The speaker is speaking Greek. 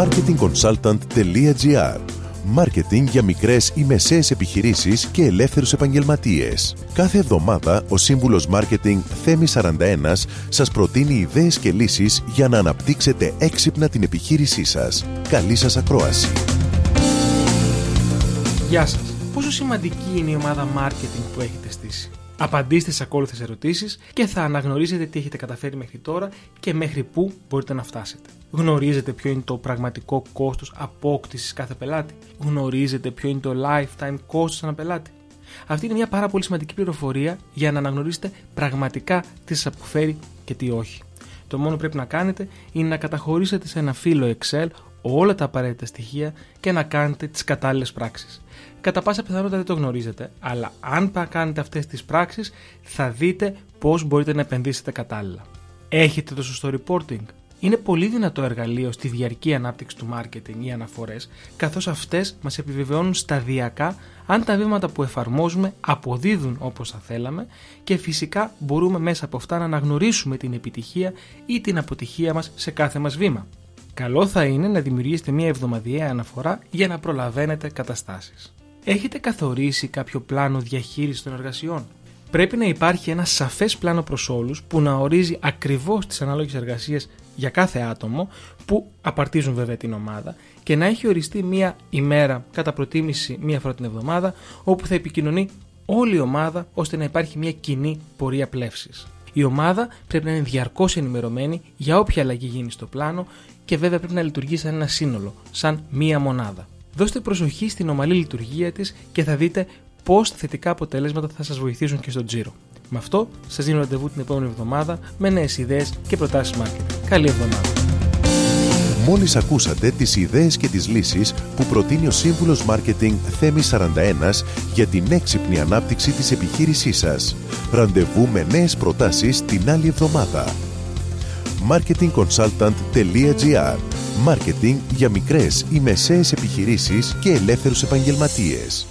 marketingconsultant.gr. Μάρκετινγκ για μικρές ή μεσαίες επιχειρήσεις και ελεύθερους επαγγελματίες. Κάθε εβδομάδα ο σύμβουλος Μάρκετινγκ Θέμης 41 σας προτείνει ιδέες και λύσεις για να αναπτύξετε έξυπνα την επιχείρησή σας. Καλή σας ακρόαση. Γεια σας. Πόσο σημαντική είναι η ομάδα Μάρκετινγκ που έχετε στήσει? Απαντήστε στις ακόλουθες ερωτήσεις και θα αναγνωρίσετε τι έχετε καταφέρει μέχρι τώρα και μέχρι πού μπορείτε να φτάσετε. Γνωρίζετε ποιο είναι το πραγματικό κόστος απόκτησης κάθε πελάτη? Γνωρίζετε ποιο είναι το lifetime κόστος ανά πελάτη? Αυτή είναι μια πάρα πολύ σημαντική πληροφορία για να αναγνωρίσετε πραγματικά τι σας αποφέρει και τι όχι. Το μόνο που πρέπει να κάνετε είναι να καταχωρήσετε σε ένα φύλλο Excel όλα τα απαραίτητα στοιχεία και να κάνετε τις κατάλληλες πράξεις. Κατά πάσα πιθανότητα δεν το γνωρίζετε, αλλά αν κάνετε αυτές τις πράξεις θα δείτε πώς μπορείτε να επενδύσετε κατάλληλα. Έχετε το σωστό reporting? Είναι πολύ δυνατό εργαλείο στη διαρκή ανάπτυξη του marketing οι αναφορές, καθώς αυτές μας επιβεβαιώνουν σταδιακά αν τα βήματα που εφαρμόζουμε αποδίδουν όπως θα θέλαμε και φυσικά μπορούμε μέσα από αυτά να αναγνωρίσουμε την επιτυχία ή την αποτυχία μας σε κάθε μας βήμα. Καλό θα είναι να δημιουργήσετε μια εβδομαδιαία αναφορά για να προλαβαίνετε καταστάσεις. Έχετε καθορίσει κάποιο πλάνο διαχείρισης των εργασιών? Πρέπει να υπάρχει ένα σαφές πλάνο προς όλους που να ορίζει ακριβώς τις ανάλογες εργασίες για κάθε άτομο που απαρτίζουν βέβαια την ομάδα και να έχει οριστεί μια ημέρα, κατά προτίμηση μια φορά την εβδομάδα, όπου θα επικοινωνεί όλη η ομάδα ώστε να υπάρχει μια κοινή πορεία πλεύσης. Η ομάδα πρέπει να είναι διαρκώς ενημερωμένη για όποια αλλαγή γίνει στο πλάνο και βέβαια πρέπει να λειτουργεί σαν ένα σύνολο, σαν μία μονάδα. Δώστε προσοχή στην ομαλή λειτουργία της και θα δείτε πώς τα θετικά αποτελέσματα θα σας βοηθήσουν και στον τζίρο. Με αυτό σας δίνω ραντεβού την επόμενη εβδομάδα με νέες ιδέες και προτάσεις marketing. Καλή εβδομάδα! Μόλις ακούσατε τις ιδέες και τις λύσεις που προτείνει ο σύμβουλος Μάρκετινγκ Θέμης 41 για την έξυπνη ανάπτυξη της επιχείρησής σας. Ραντεβού με νέες προτάσεις την άλλη εβδομάδα. marketingconsultant.gr. Μάρκετινγκ για μικρές ή μεσαίες επιχειρήσεις και ελεύθερους επαγγελματίες.